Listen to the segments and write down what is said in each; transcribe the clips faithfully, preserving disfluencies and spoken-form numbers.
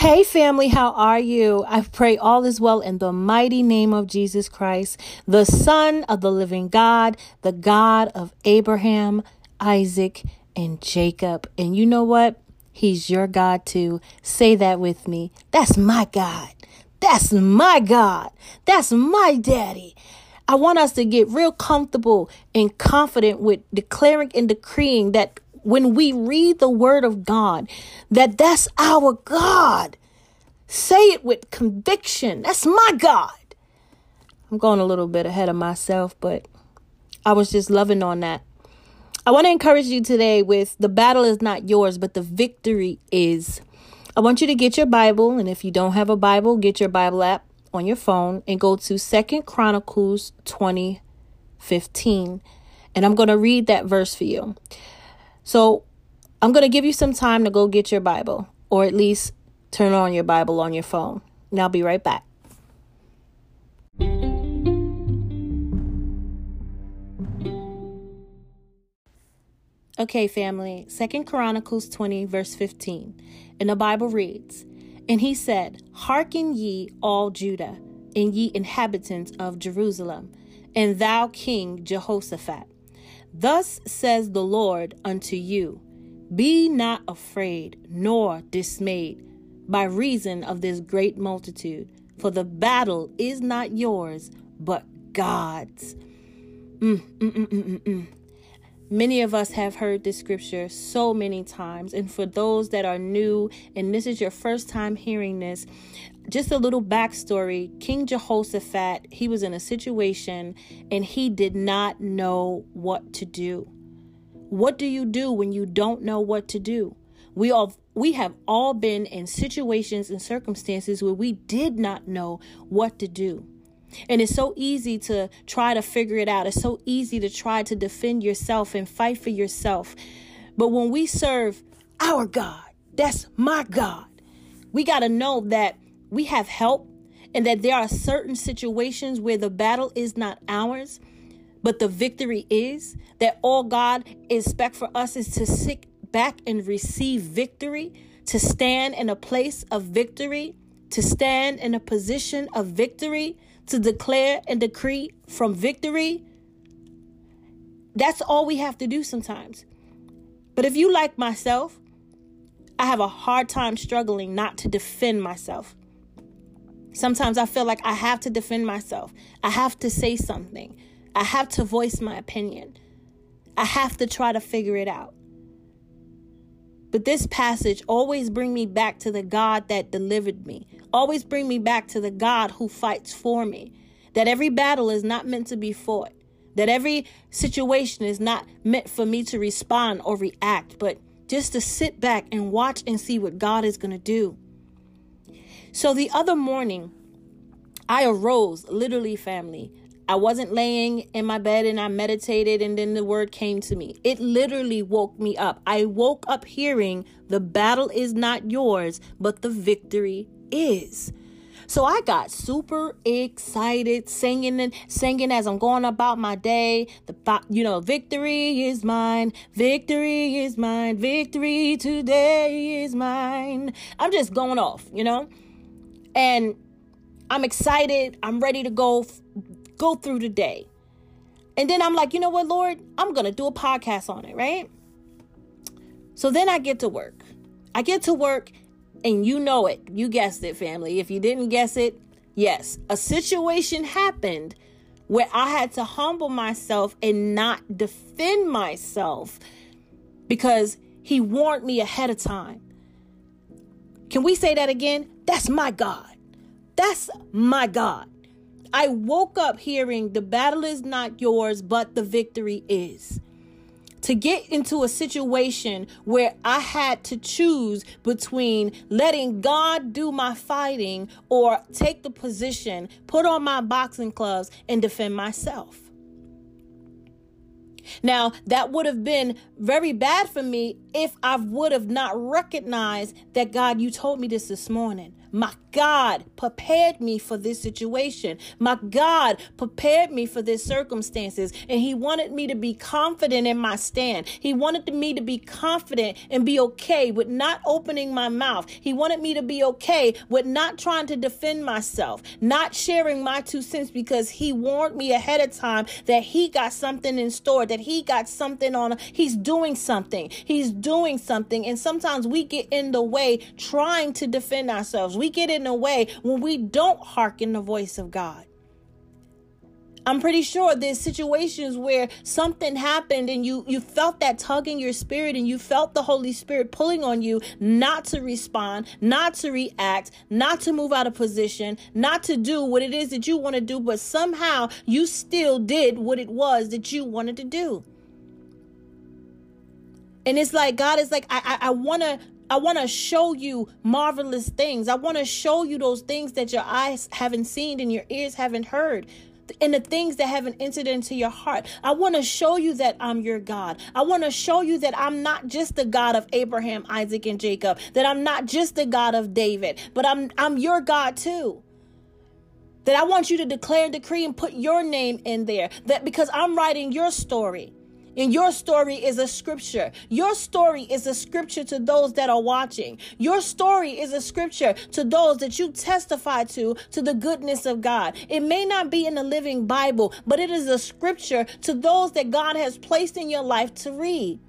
Hey family, how are you? I pray all is well in the mighty name of Jesus Christ, the Son of the living God, the God of Abraham, Isaac, and Jacob. And you know what? He's your God too. Say that with me. That's my God. That's my God. That's my daddy. I want us to get real comfortable and confident with declaring and decreeing that when we read the word of God, that that's our God. Say it with conviction. That's my God. I'm going a little bit ahead of myself, but I was just loving on that. I want to encourage you today with the battle is not yours, but the victory is. I want you to get your Bible. And if you don't have a Bible, get your Bible app on your phone and go to Second Chronicles twenty fifteen. And I'm going to read that verse for you. So I'm going to give you some time to go get your Bible, or at least turn on your Bible on your phone. And I'll be right back. Okay, family, Second Chronicles twenty, verse fifteen. And the Bible reads, "And he said, Hearken ye all Judah, and ye inhabitants of Jerusalem, and thou King Jehoshaphat. Thus says the Lord unto you, Be not afraid nor dismayed by reason of this great multitude, for the battle is not yours, but God's." Mm, mm, mm, mm, mm. Many of us have heard this scripture so many times. And for those that are new, and this is your first time hearing this, just a little backstory. King Jehoshaphat, he was in a situation and he did not know what to do. What do you do when you don't know what to do? We all, we have all been in situations and circumstances where we did not know what to do. And it's so easy to try to figure it out. It's so easy to try to defend yourself and fight for yourself. But when we serve our God, that's my God, we got to know that we have help, and that there are certain situations where the battle is not ours, but the victory is. That all God expects for us is to sit back and receive victory, to stand in a place of victory, to stand in a position of victory, to declare and decree from victory. That's all we have to do sometimes. But if you like myself, I have a hard time struggling not to defend myself. Sometimes I feel like I have to defend myself. I have to say something. I have to voice my opinion. I have to try to figure it out. But this passage always brings me back to the God that delivered me. Always bring me back to the God who fights for me. That every battle is not meant to be fought. That every situation is not meant for me to respond or react, but just to sit back and watch and see what God is going to do. So the other morning, I arose, literally, family. I wasn't laying in my bed and I meditated and then the word came to me. It literally woke me up. I woke up hearing, the battle is not yours, but the victory is. So I got super excited, singing and singing as I'm going about my day. The, you know, victory is mine. Victory is mine. Victory today is mine. I'm just going off, you know, and I'm excited. I'm ready to go, go through the day. And then I'm like, you know what, Lord, I'm going to do a podcast on it. Right? So then I get to work. I get to work. And you know it. You guessed it, family. If you didn't guess it, yes. A situation happened where I had to humble myself and not defend myself because he warned me ahead of time. Can we say that again? That's my God. That's my God. I woke up hearing, the battle is not yours, but the victory is. To get into a situation where I had to choose between letting God do my fighting or take the position, put on my boxing gloves, and defend myself. Now, that would have been very bad for me if I would have not recognized that, God, you told me this this morning. My God prepared me for this situation. My God prepared me for these circumstances. And he wanted me to be confident in my stand. He wanted me to be confident and be okay with not opening my mouth. He wanted me to be okay with not trying to defend myself, not sharing my two cents, because he warned me ahead of time that he got something in store, that he got something on. He's doing something. He's doing something. And sometimes we get in the way trying to defend ourselves. We get in the way when we don't hearken the voice of God. I'm pretty sure there's situations where something happened and you, you felt that tug in your spirit and you felt the Holy Spirit pulling on you not to respond, not to react, not to move out of position, not to do what it is that you want to do, but somehow you still did what it was that you wanted to do. And it's like, God is like, I, I, I want to I want to show you marvelous things. I want to show you those things that your eyes haven't seen and your ears haven't heard, and the things that haven't entered into your heart. I want to show you that I'm your God. I want to show you that I'm not just the God of Abraham, Isaac, and Jacob, that I'm not just the God of David, but I'm I'm your God too. That I want you to declare and decree and put your name in there, that because I'm writing your story. And your story is a scripture. Your story is a scripture to those that are watching. Your story is a scripture to those that you testify to, to the goodness of God. It may not be in the Living Bible, but it is a scripture to those that God has placed in your life to read.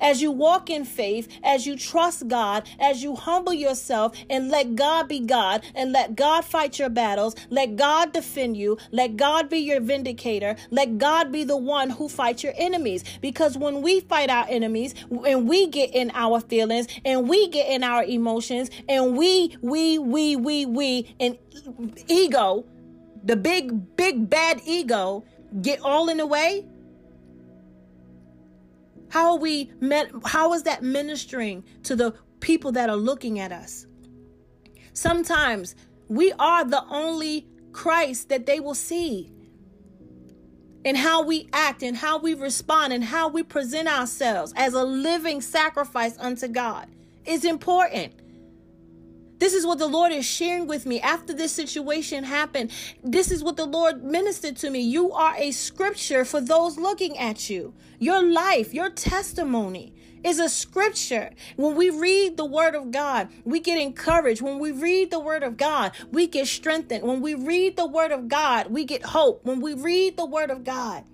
As you walk in faith, as you trust God, as you humble yourself and let God be God and let God fight your battles, let God defend you, let God be your vindicator, let God be the one who fights your enemies. Because when we fight our enemies and we get in our feelings and we get in our emotions and we, we, we, we, we, and ego, the big, big bad ego get all in the way, How are we met, how is that ministering to the people that are looking at us? Sometimes we are the only Christ that they will see. And how we act and how we respond and how we present ourselves as a living sacrifice unto God is important. This is what the Lord is sharing with me after this situation happened. This is what the Lord ministered to me. You are a scripture for those looking at you. Your life, your testimony is a scripture. When we read the word of God, we get encouraged. When we read the word of God, we get strengthened. When we read the word of God, we get hope. When we read the word of God,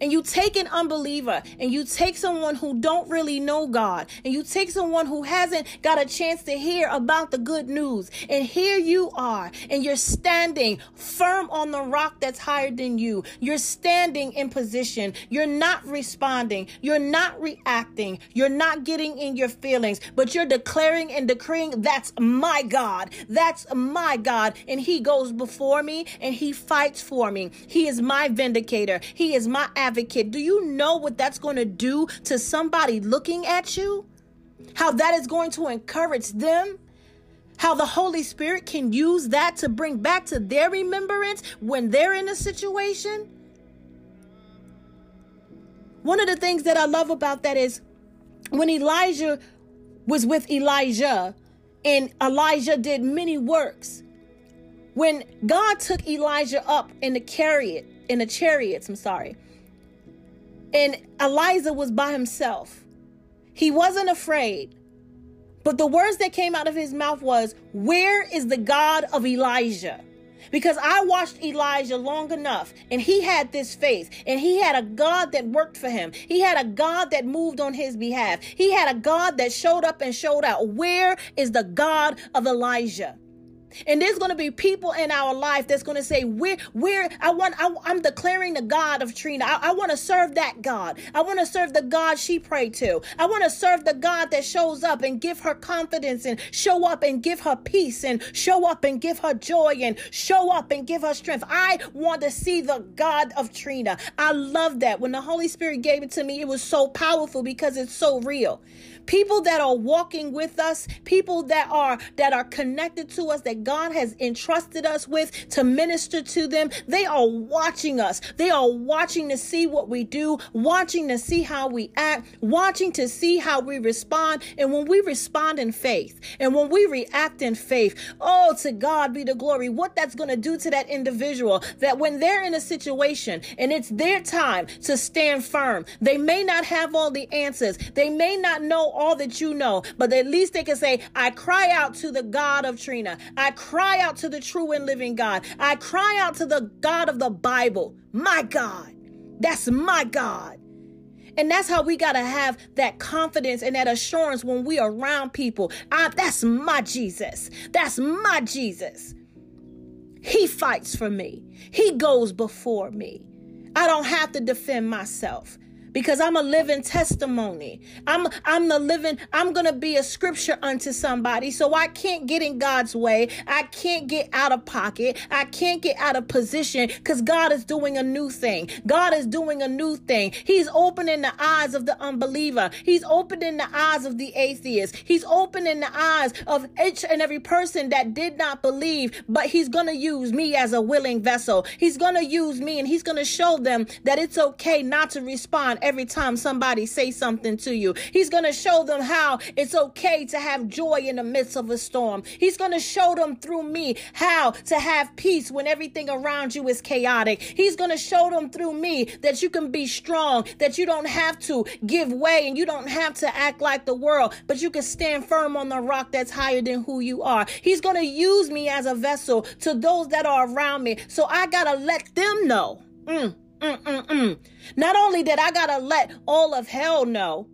and you take an unbeliever and you take someone who don't really know God and you take someone who hasn't got a chance to hear about the good news, and here you are and you're standing firm on the rock that's higher than you. You're standing in position. You're not responding. You're not reacting. You're not getting in your feelings, but you're declaring and decreeing, that's my God. That's my God. And he goes before me and he fights for me. He is my vindicator. He is my advocate. Do you know what that's going to do to somebody looking at you? How that is going to encourage them? How the Holy Spirit can use that to bring back to their remembrance when they're in a situation? One of the things that I love about that is when Elijah was with Elijah and Elijah did many works, when God took Elijah up in the chariot, in the chariots, I'm sorry, and Elijah was by himself. He wasn't afraid. But the words that came out of his mouth was, where is the God of Elijah? Because I watched Elijah long enough and he had this faith and he had a God that worked for him. He had a God that moved on his behalf. He had a God that showed up and showed out. Where is the God of Elijah? And there's going to be people in our life that's going to say, "Where, where? I want. I, I'm declaring the God of Trina. I, I want to serve that God. I want to serve the God she prayed to. I want to serve the God that shows up and give her confidence, and show up and give her peace, and show up and give her joy, and show up and give her strength. I want to see the God of Trina." I love that. When the Holy Spirit gave it to me, it was so powerful because it's so real. people that are walking with us, people that are that are connected to us, that God has entrusted us with to minister to them. They are watching us. They are watching to see what we do, watching to see how we act, watching to see how we respond. And when we respond in faith, and when we react in faith, oh, to God be the glory, what that's going to do to that individual, that when they're in a situation and it's their time to stand firm, they may not have all the answers. They may not know all that you know, but at least they can say, I cry out to the God of Trina. I cry out to the true and living God. I cry out to the God of the Bible. My God, that's my God. And that's how we got to have that confidence and that assurance when we are around people. I, that's my Jesus. That's my Jesus. He fights for me. He goes before me. I don't have to defend myself because I'm a living testimony. I'm I'm the living, I'm going to be a scripture unto somebody. So I can't get in God's way. I can't get out of pocket. I can't get out of position because God is doing a new thing. God is doing a new thing. He's opening the eyes of the unbeliever. He's opening the eyes of the atheist. He's opening the eyes of each and every person that did not believe, but he's going to use me as a willing vessel. He's going to use me and he's going to show them that it's okay not to respond every time somebody say something to you. He's going to show them how it's okay to have joy in the midst of a storm. He's going to show them through me how to have peace when everything around you is chaotic. He's going to show them through me that you can be strong, that you don't have to give way and you don't have to act like the world, but you can stand firm on the rock that's higher than who you are. He's going to use me as a vessel to those that are around me. So I got to let them know. Mm. Mm-mm-mm. Not only that, I gotta let all of hell know,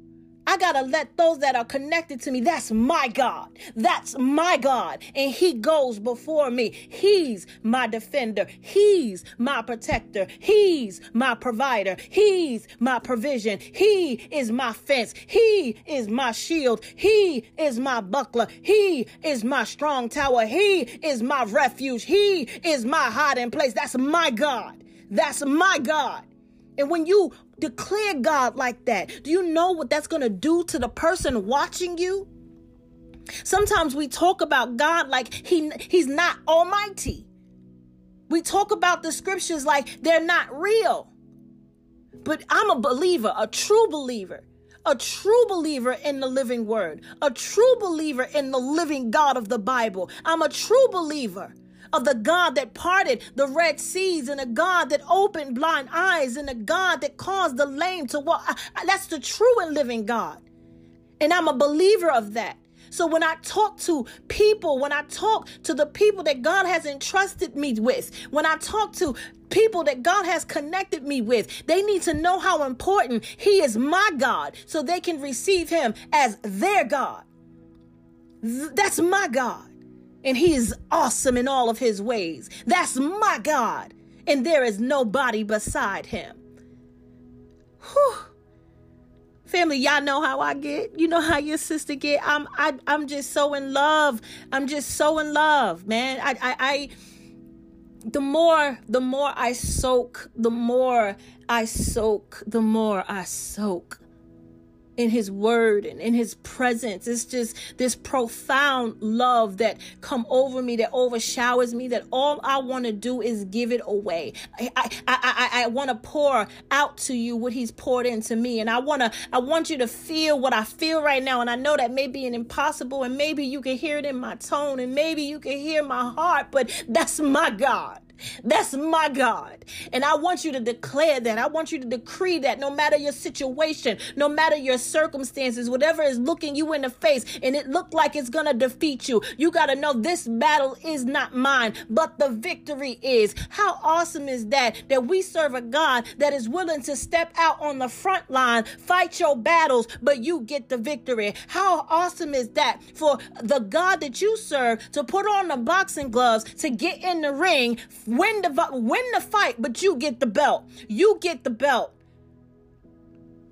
I gotta let those that are connected to me, that's my God, that's my God, and he goes before me. He's my defender, he's my protector, he's my provider, he's my provision, he is my fence, he is my shield, he is my buckler, he is my strong tower, he is my refuge, he is my hiding place. That's my God. That's my God. And when you declare God like that, do you know what that's going to do to the person watching you? Sometimes we talk about God like he, he's not almighty. We talk about the scriptures like they're not real. But I'm a believer, a true believer. A true believer in the living word. A true believer in the living God of the Bible. I'm a true believer of the God that parted the Red Seas, and a God that opened blind eyes, and a God that caused the lame to walk. That's the true and living God. And I'm a believer of that. So when I talk to people, when I talk to the people that God has entrusted me with, when I talk to people that God has connected me with, they need to know how important he is, my God, so they can receive him as their God. That's my God. And he is awesome in all of his ways. That's my God. And there is nobody beside him. Whew. Family, y'all know how I get. You know how your sister get. I'm I, I'm just so in love. I'm just so in love, man. I, I, I the more, the more I soak, the more I soak, the more I soak in his word and in his presence. It's just this profound love that come over me, that overshowers me, that all I want to do is give it away. I I I, I want to pour out to you what he's poured into me. And I want to, I want you to feel what I feel right now. And I know that may be an impossible, and maybe you can hear it in my tone, and maybe you can hear my heart, but that's my God. That's my God. And I want you to declare that. I want you to decree that no matter your situation, no matter your circumstances, whatever is looking you in the face and it looked like it's going to defeat you, you got to know this battle is not mine, but the victory is. How awesome is that? That we serve a God that is willing to step out on the front line, fight your battles, but you get the victory. How awesome is that for the God that you serve to put on the boxing gloves, to get in the ring, Win the, win the fight, but you get the belt. You get the belt.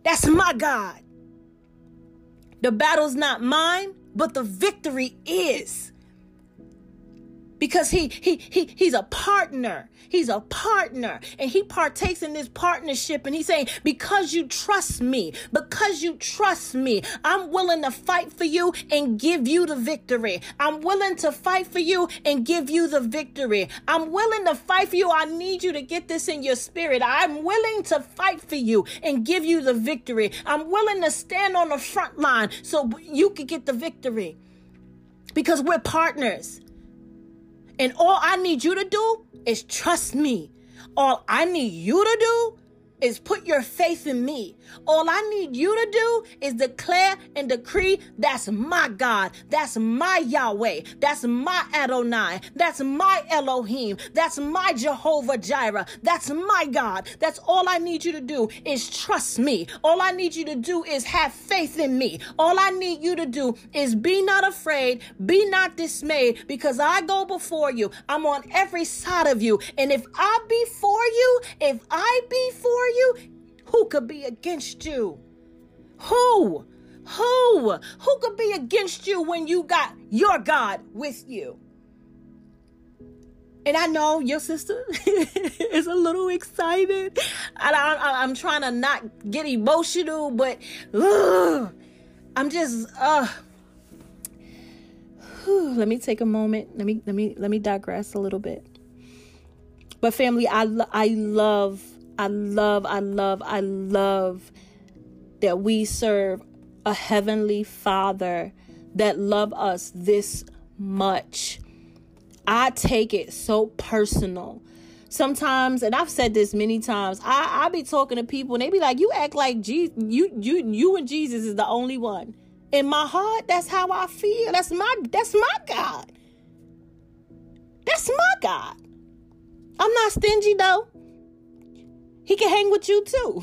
That's my God. The battle's not mine, but the victory is. Because he he he he's a partner. He's a partner. And he partakes in this partnership. And he's saying, because you trust me, because you trust me, I'm willing to fight for you and give you the victory. I'm willing to fight for you and give you the victory. I'm willing to fight for you. I need you to get this in your spirit. I'm willing to fight for you and give you the victory. I'm willing to stand on the front line so you can get the victory. Because we're partners. And all I need you to do is trust me. All I need you to do is put your faith in me. All I need you to do is declare and decree, that's my God, that's my Yahweh, that's my Adonai, that's my Elohim, that's my Jehovah Jireh, that's my God. That's all I need you to do is trust me. All I need you to do is have faith in me. All I need you to do is be not afraid, be not dismayed, because I go before you. I'm on every side of you. And if I be for you, if I be for you, you, who could be against you? Who? Who? Who could be against you when you got your God with you? And I know your sister is a little excited. I, I, I'm trying to not get emotional, but ugh, I'm just. Uh, whew, let me take a moment. Let me let me let me digress a little bit. But family, I lo- I love. I love, I love, I love that we serve a heavenly Father that loves us this much. I take it so personal. Sometimes, and I've said this many times, I, I be talking to people and they be like, you act like Je- you, you, you and Jesus is the only one. In my heart, that's how I feel. That's my, that's my God. That's my God. I'm not stingy though. He can hang with you too.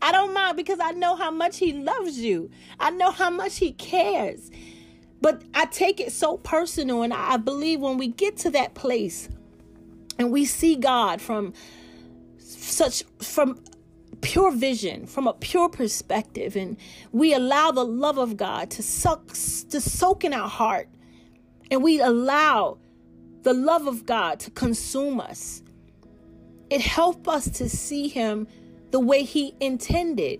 I don't mind because I know how much he loves you. I know how much he cares. But I take it so personal. And I believe when we get to that place and we see God from such, from pure vision, from a pure perspective, and we allow the love of God to suck, to soak in our heart. And we allow the love of God to consume us. It helps us to see him the way he intended.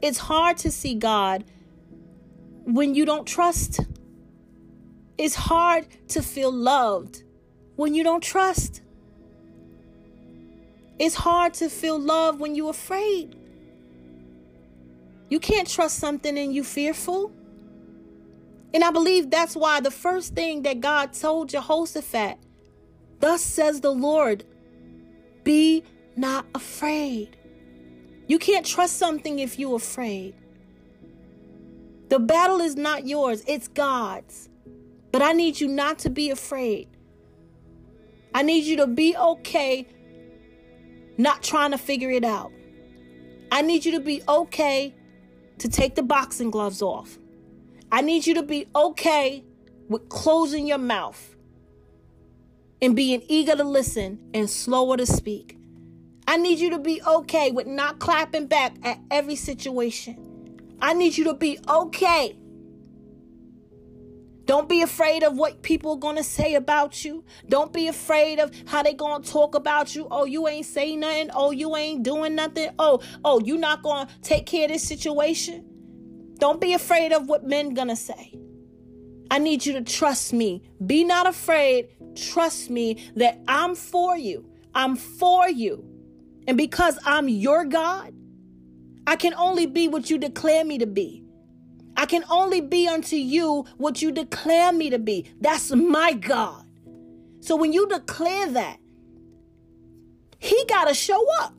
It's hard to see God when you don't trust. It's hard to feel loved when you don't trust. It's hard to feel love when you're afraid. You can't trust something and you're fearful. And I believe that's why the first thing that God told Jehoshaphat, thus says the Lord, be not afraid. You can't trust something if you're afraid. The battle is not yours, it's God's. But I need you not to be afraid. I need you to be okay not trying to figure it out. I need you to be okay to take the boxing gloves off. I need you to be okay with closing your mouth. And being eager to listen and slower to speak. I need you to be okay with not clapping back at every situation. I need you to be okay. Don't be afraid of what people are going to say about you. Don't be afraid of how they're going to talk about you. Oh, you ain't saying nothing. Oh, you ain't doing nothing. Oh, oh, you not going to take care of this situation. Don't be afraid of what men going to say. I need you to trust me. Be not afraid. Trust me that I'm for you. I'm for you. And because I'm your God, I can only be what you declare me to be. I can only be unto you what you declare me to be. That's my God. So when you declare that, he got to show up.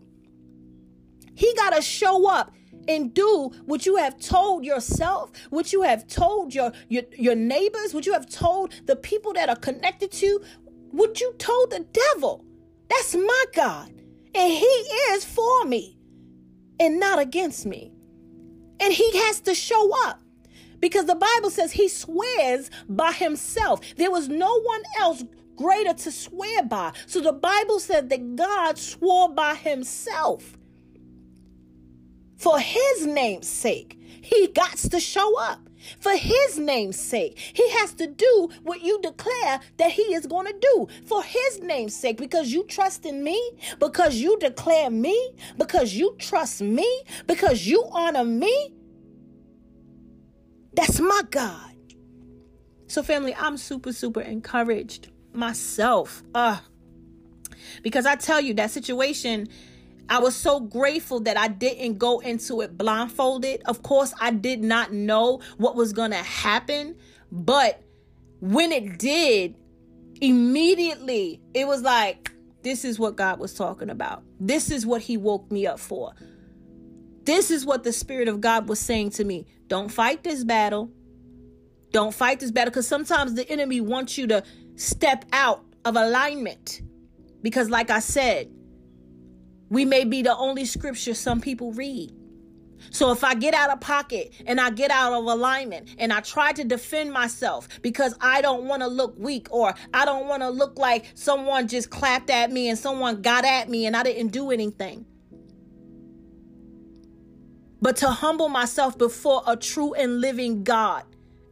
He got to show up. And do what you have told yourself, what you have told your, your, your neighbors, what you have told the people that are connected to you, what you told the devil. That's my God. And he is for me and not against me. And he has to show up because the Bible says he swears by himself. There was no one else greater to swear by. So the Bible says that God swore by himself. For his name's sake, he gots to show up. For his name's sake, he has to do what you declare that he is going to do for his name's sake, because you trust in me, because you declare me, because you trust me, because you honor me. That's my God. So family, I'm super, super encouraged myself. Uh, because I tell you, that situation, I was so grateful that I didn't go into it blindfolded. Of course, I did not know what was going to happen. But when it did, immediately, it was like, this is what God was talking about. This is what he woke me up for. This is what the Spirit of God was saying to me. Don't fight this battle. Don't fight this battle. Because sometimes the enemy wants you to step out of alignment. Because like I said, we may be the only scripture some people read. So if I get out of pocket and I get out of alignment and I try to defend myself because I don't want to look weak, or I don't want to look like someone just clapped at me and someone got at me and I didn't do anything. But to humble myself before a true and living God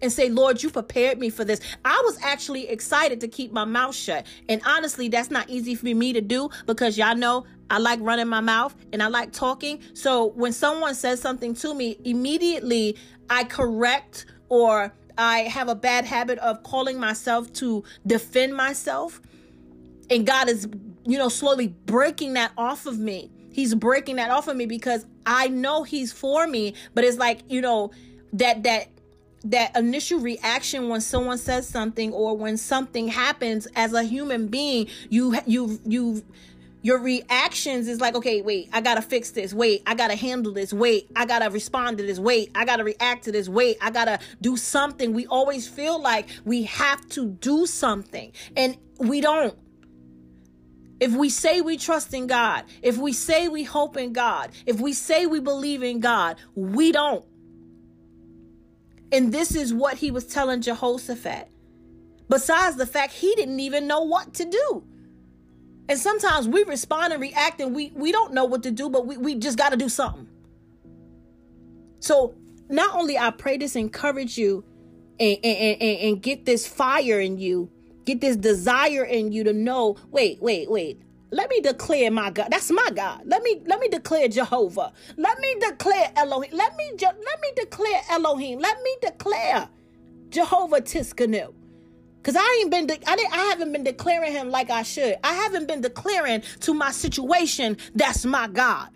and say, Lord, you prepared me for this. I was actually excited to keep my mouth shut. And honestly, that's not easy for me to do, because y'all know I like running my mouth and I like talking. So when someone says something to me, immediately I correct, or I have a bad habit of calling myself to defend myself. And God is, you know, slowly breaking that off of me. He's breaking that off of me because I know he's for me. But it's like, you know, that, that, that initial reaction when someone says something or when something happens as a human being, you, you, you, your reactions is like, okay, wait, I got to fix this. Wait, I got to handle this. Wait, I got to respond to this. Wait, I got to react to this. Wait, I got to do something. We always feel like we have to do something, and we don't. If we say we trust in God, if we say we hope in God, if we say we believe in God, we don't. And this is what he was telling Jehoshaphat. Besides the fact he didn't even know what to do. And sometimes we respond and react and we, we don't know what to do, but we, we just got to do something. So not only I pray this, encourage you and, and, and, and get this fire in you, get this desire in you to know, wait, wait, wait. Let me declare my God. That's my God. Let me let me declare Jehovah. Let me declare Elohim. Let me let me declare Elohim. Let me declare Jehovah Tiskanu. Cause I ain't been de- I didn't I haven't been declaring him like I should. I haven't been declaring to my situation that's my God.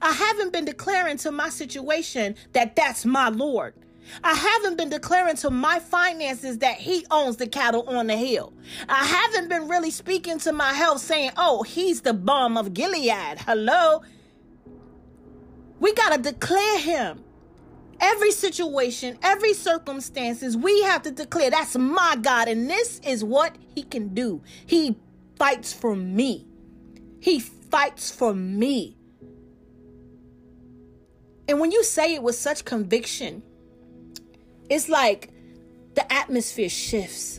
I haven't been declaring to my situation that that's my Lord. I haven't been declaring to my finances that he owns the cattle on the hill. I haven't been really speaking to my health saying, oh, he's the balm of Gilead. Hello. We got to declare him. Every situation, every circumstances, we have to declare that's my God. And this is what he can do. He fights for me. He fights for me. And when you say it with such conviction, it's like the atmosphere shifts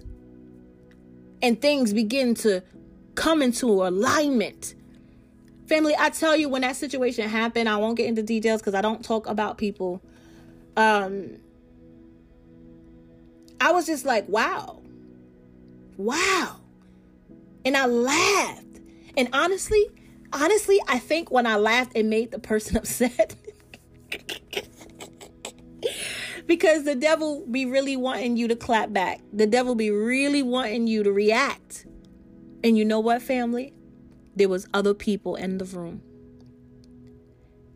and things begin to come into alignment. Family, I tell you, when that situation happened, I won't get into details because I don't talk about people. Um, I was just like, wow, wow. And I laughed. And honestly, honestly, I think when I laughed, it made the person upset. Because the devil be really wanting you to clap back. The devil be really wanting you to react. And you know what, family? There was other people in the room.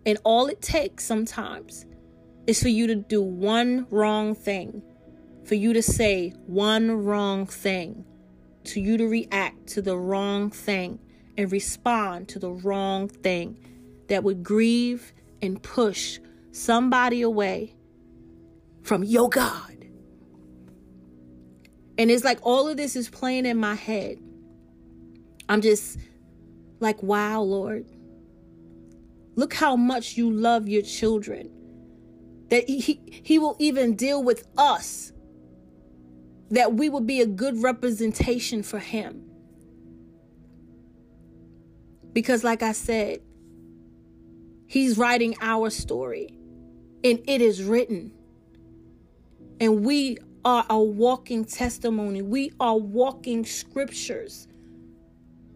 And all it takes sometimes is for you to do one wrong thing. For you to say one wrong thing. To you to react to the wrong thing. And respond to the wrong thing. That would grieve and push somebody away from your God. And it's like all of this is playing in my head. I'm just like, wow, Lord. Look how much you love your children. That he, he, he will even deal with us. That we will be a good representation for him. Because like I said, he's writing our story. And it is written. And we are a walking testimony. We are walking scriptures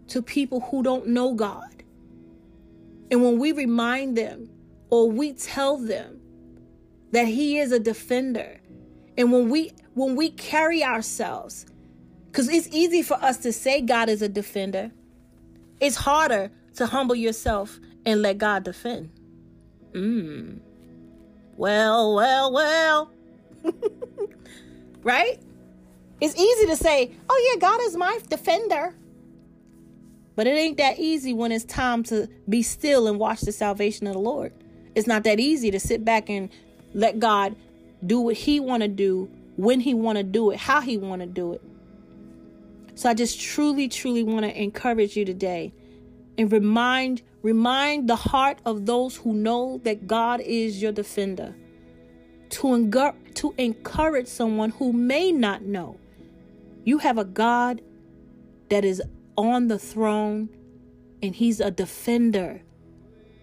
to people who don't know God. And when we remind them or we tell them that He is a defender, and when we when we carry ourselves, because it's easy for us to say God is a defender. It's harder to humble yourself and let God defend. Mm. Well, well, well. Right? It's easy to say, oh yeah, God is my defender. But it ain't that easy when it's time to be still and watch the salvation of the Lord. It's not that easy to sit back and let God do what He want to do, when He want to do it, how He want to do it. So I just truly, truly want to encourage you today and remind, remind the heart of those who know that God is your defender. To, engur- to encourage someone who may not know, you have a God that is on the throne, and He's a defender.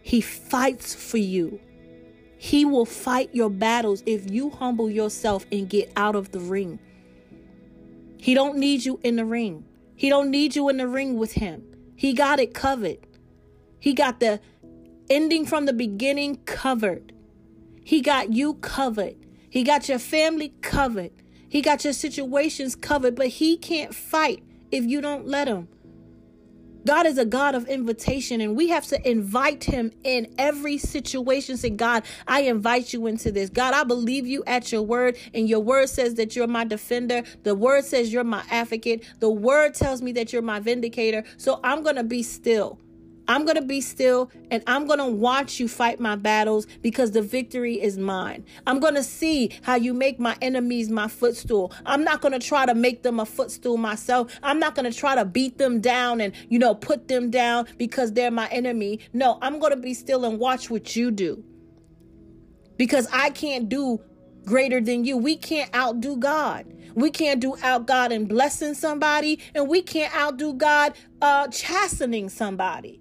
He fights for you. He will fight your battles if you humble yourself and get out of the ring. He don't need you in the ring. He don't need you in the ring with Him. He got it covered. He got the ending from the beginning covered. He got you covered. He got your family covered. He got your situations covered, but He can't fight if you don't let Him. God is a God of invitation, and we have to invite Him in every situation. Say, God, I invite you into this. God, I believe you at your word, and your word says that you're my defender. The word says you're my advocate. The word tells me that you're my vindicator. So I'm going to be still. I'm going to be still, and I'm going to watch you fight my battles, because the victory is mine. I'm going to see how you make my enemies my footstool. I'm not going to try to make them a footstool myself. I'm not going to try to beat them down and, you know, put them down because they're my enemy. No, I'm going to be still and watch what you do, because I can't do greater than you. We can't outdo God. We can't do out God in blessing somebody, and we can't outdo God uh, chastening somebody.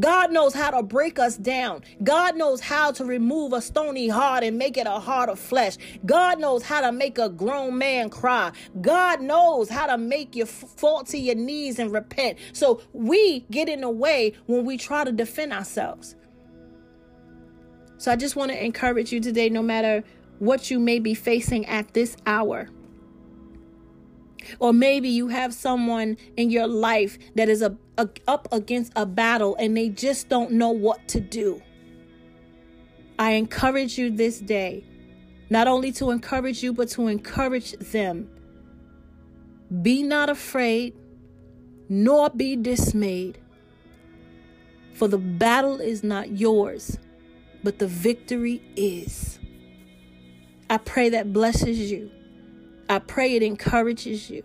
God knows how to break us down. God knows how to remove a stony heart and make it a heart of flesh. God knows how to make a grown man cry. God knows how to make you fall to your knees and repent. So we get in the way when we try to defend ourselves. So I just want to encourage you today, no matter what you may be facing at this hour. Or maybe you have someone in your life that is a, a, up against a battle and they just don't know what to do. I encourage you this day, not only to encourage you, but to encourage them. Be not afraid, nor be dismayed. For the battle is not yours, but the victory is. I pray that blesses you. I pray it encourages you.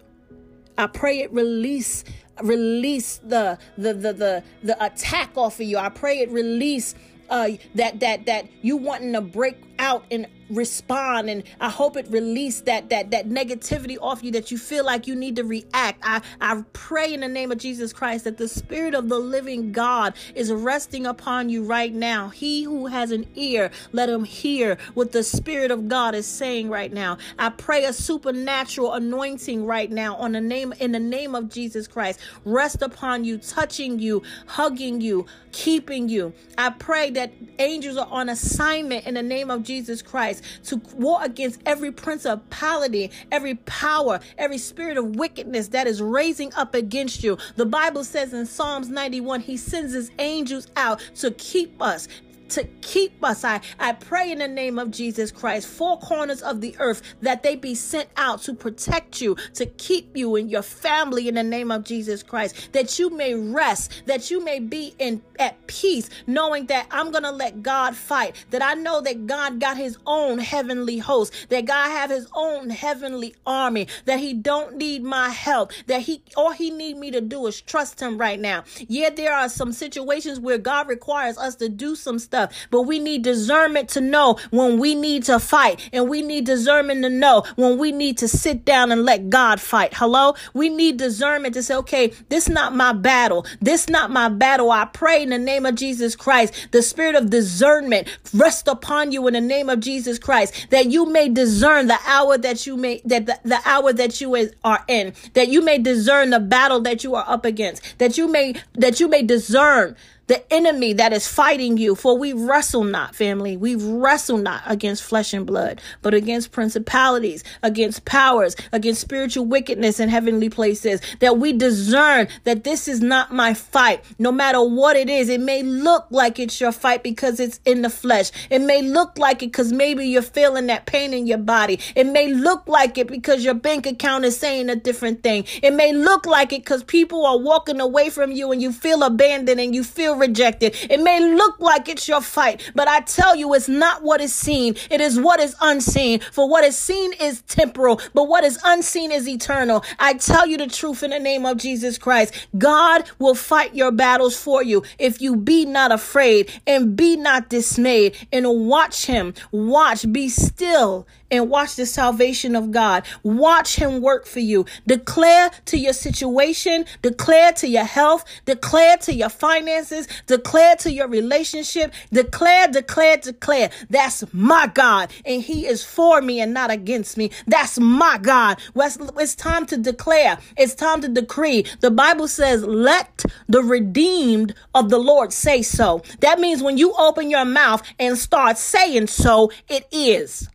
I pray it release, release the the the the, the attack off of you. I pray it release uh, that that that you wanting to break out and respond. And I hope it release that that that negativity off you that you feel like you need to react. I I pray in the name of Jesus Christ that the Spirit of the living God is resting upon you right now. He who has an ear, let him hear what the Spirit of God is saying right now. I pray a supernatural anointing right now on the name in the name of Jesus Christ. Rest upon you, touching you, hugging you, keeping you. I pray that angels are on assignment in the name of Jesus Christ to war against every principality, every power, every spirit of wickedness that is raising up against you. The Bible says in Psalms ninety-one, He sends His angels out to keep us, to keep us. I, I pray in the name of Jesus Christ, four corners of the earth, that they be sent out to protect you, to keep you and your family in the name of Jesus Christ, that you may rest, that you may be in at peace, knowing that I'm going to let God fight, that I know that God got His own heavenly host, that God have His own heavenly army, that He don't need my help, that He, all He need me to do is trust Him right now. Yeah, there are some situations where God requires us to do some stuff stuff. But we need discernment to know when we need to fight, and we need discernment to know when we need to sit down and let God fight. Hello? We need discernment to say, okay, this is not my battle. This is not my battle. I pray in the name of Jesus Christ, the spirit of discernment rest upon you in the name of Jesus Christ, that you may discern the hour that you may, that the, the hour that you is, are in, that you may discern the battle that you are up against, that you may, that you may discern the enemy that is fighting you. For we wrestle not, family. We wrestle not against flesh and blood, but against principalities, against powers, against spiritual wickedness in heavenly places, that we discern that this is not my fight. No matter what it is, it may look like it's your fight because it's in the flesh. It may look like it because maybe you're feeling that pain in your body. It may look like it because your bank account is saying a different thing. It may look like it because people are walking away from you and you feel abandoned and you feel rejected. It may look like it's your fight, but I tell you, it's not what is seen. It is what is unseen. For what is seen is temporal, but what is unseen is eternal. I tell you the truth in the name of Jesus Christ. God will fight your battles for you if you be not afraid and be not dismayed, and watch him. Watch, be still and watch the salvation of God. Watch him work for you. Declare to your situation, declare to your health, declare to your finances, declare to your relationship, declare, declare, declare. That's my God, and he is for me and not against me. That's my God. It's time to declare. It's time to decree. The Bible says, let the redeemed of the Lord say so. That means when you open your mouth and start saying so, it is.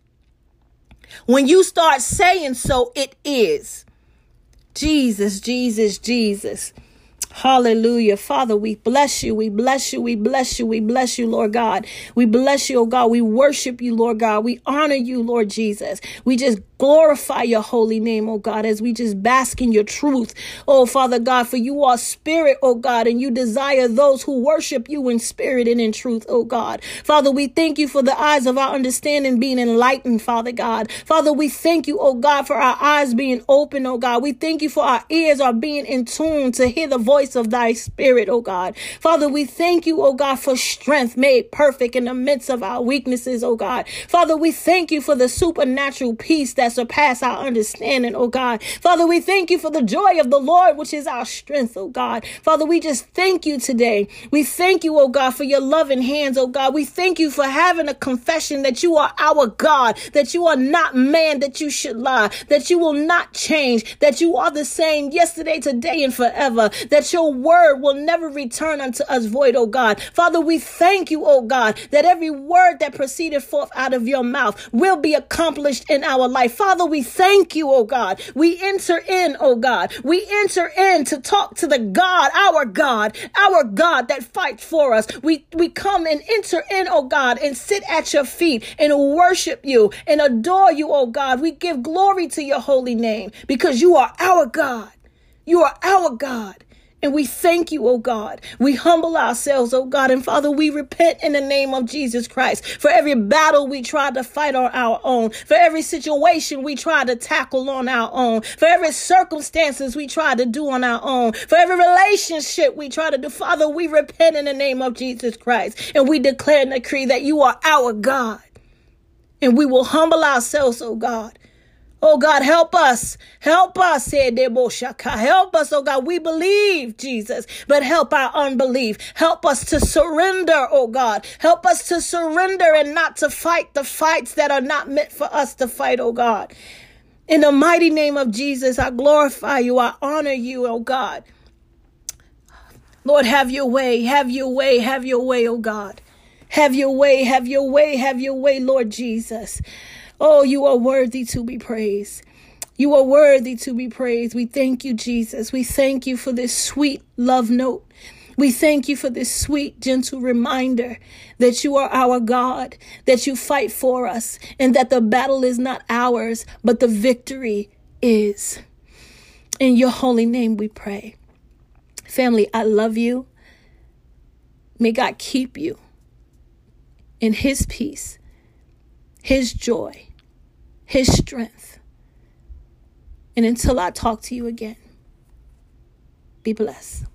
When you start saying so, it is. Jesus, Jesus, Jesus. Hallelujah. Father, we bless you. We bless you. We bless you. We bless you, Lord God. We bless you, oh God. We worship you, Lord God. We honor you, Lord Jesus. We just glorify your holy name, oh God, as we just bask in your truth. Oh, Father God, for you are spirit, oh God, and you desire those who worship you in spirit and in truth, oh God. Father, we thank you for the eyes of our understanding being enlightened, Father God. Father, we thank you, oh God, for our eyes being open, oh God. We thank you for our ears are being in tune to hear the voice of thy spirit, oh God. Father, we thank you, oh God, for strength made perfect in the midst of our weaknesses, oh God. Father, we thank you for the supernatural peace that surpasses our understanding, oh God. Father, we thank you for the joy of the Lord, which is our strength, oh God. Father, we just thank you today. We thank you, oh God, for your loving hands, oh God. We thank you for having a confession that you are our God, that you are not man that you should lie, that you will not change, that you are the same yesterday, today, and forever, that your word will never return unto us void, oh God. Father, we thank you, oh God, that every word that proceeded forth out of your mouth will be accomplished in our life. Father, we thank you, oh God. We enter in, oh God. We enter in to talk to the God, our God, our God that fights for us. We, we come and enter in, oh God, and sit at your feet and worship you and adore you, oh God. We give glory to your holy name because you are our God. You are our God. And we thank you, oh God. We humble ourselves, oh God. And Father, we repent in the name of Jesus Christ for every battle we tried to fight on our own, for every situation we tried to tackle on our own, for every circumstances we tried to do on our own, for every relationship we try to do. Father, we repent in the name of Jesus Christ. And we declare and decree that you are our God. And we will humble ourselves, oh God. Oh God, help us. Help us, said Deboshaka. Help us, oh God. We believe, Jesus, but help our unbelief. Help us to surrender, oh God. Help us to surrender and not to fight the fights that are not meant for us to fight, oh God. In the mighty name of Jesus, I glorify you. I honor you, oh God. Lord, have your way. Have your way. Have your way, oh God. Have your way. Have your way. Have your way, Lord Jesus. Oh, you are worthy to be praised. You are worthy to be praised. We thank you, Jesus. We thank you for this sweet love note. We thank you for this sweet, gentle reminder that you are our God, that you fight for us, and that the battle is not ours, but the victory is. In your holy name we pray. Family, I love you. May God keep you in his peace, his joy, his strength. And until I talk to you again, be blessed.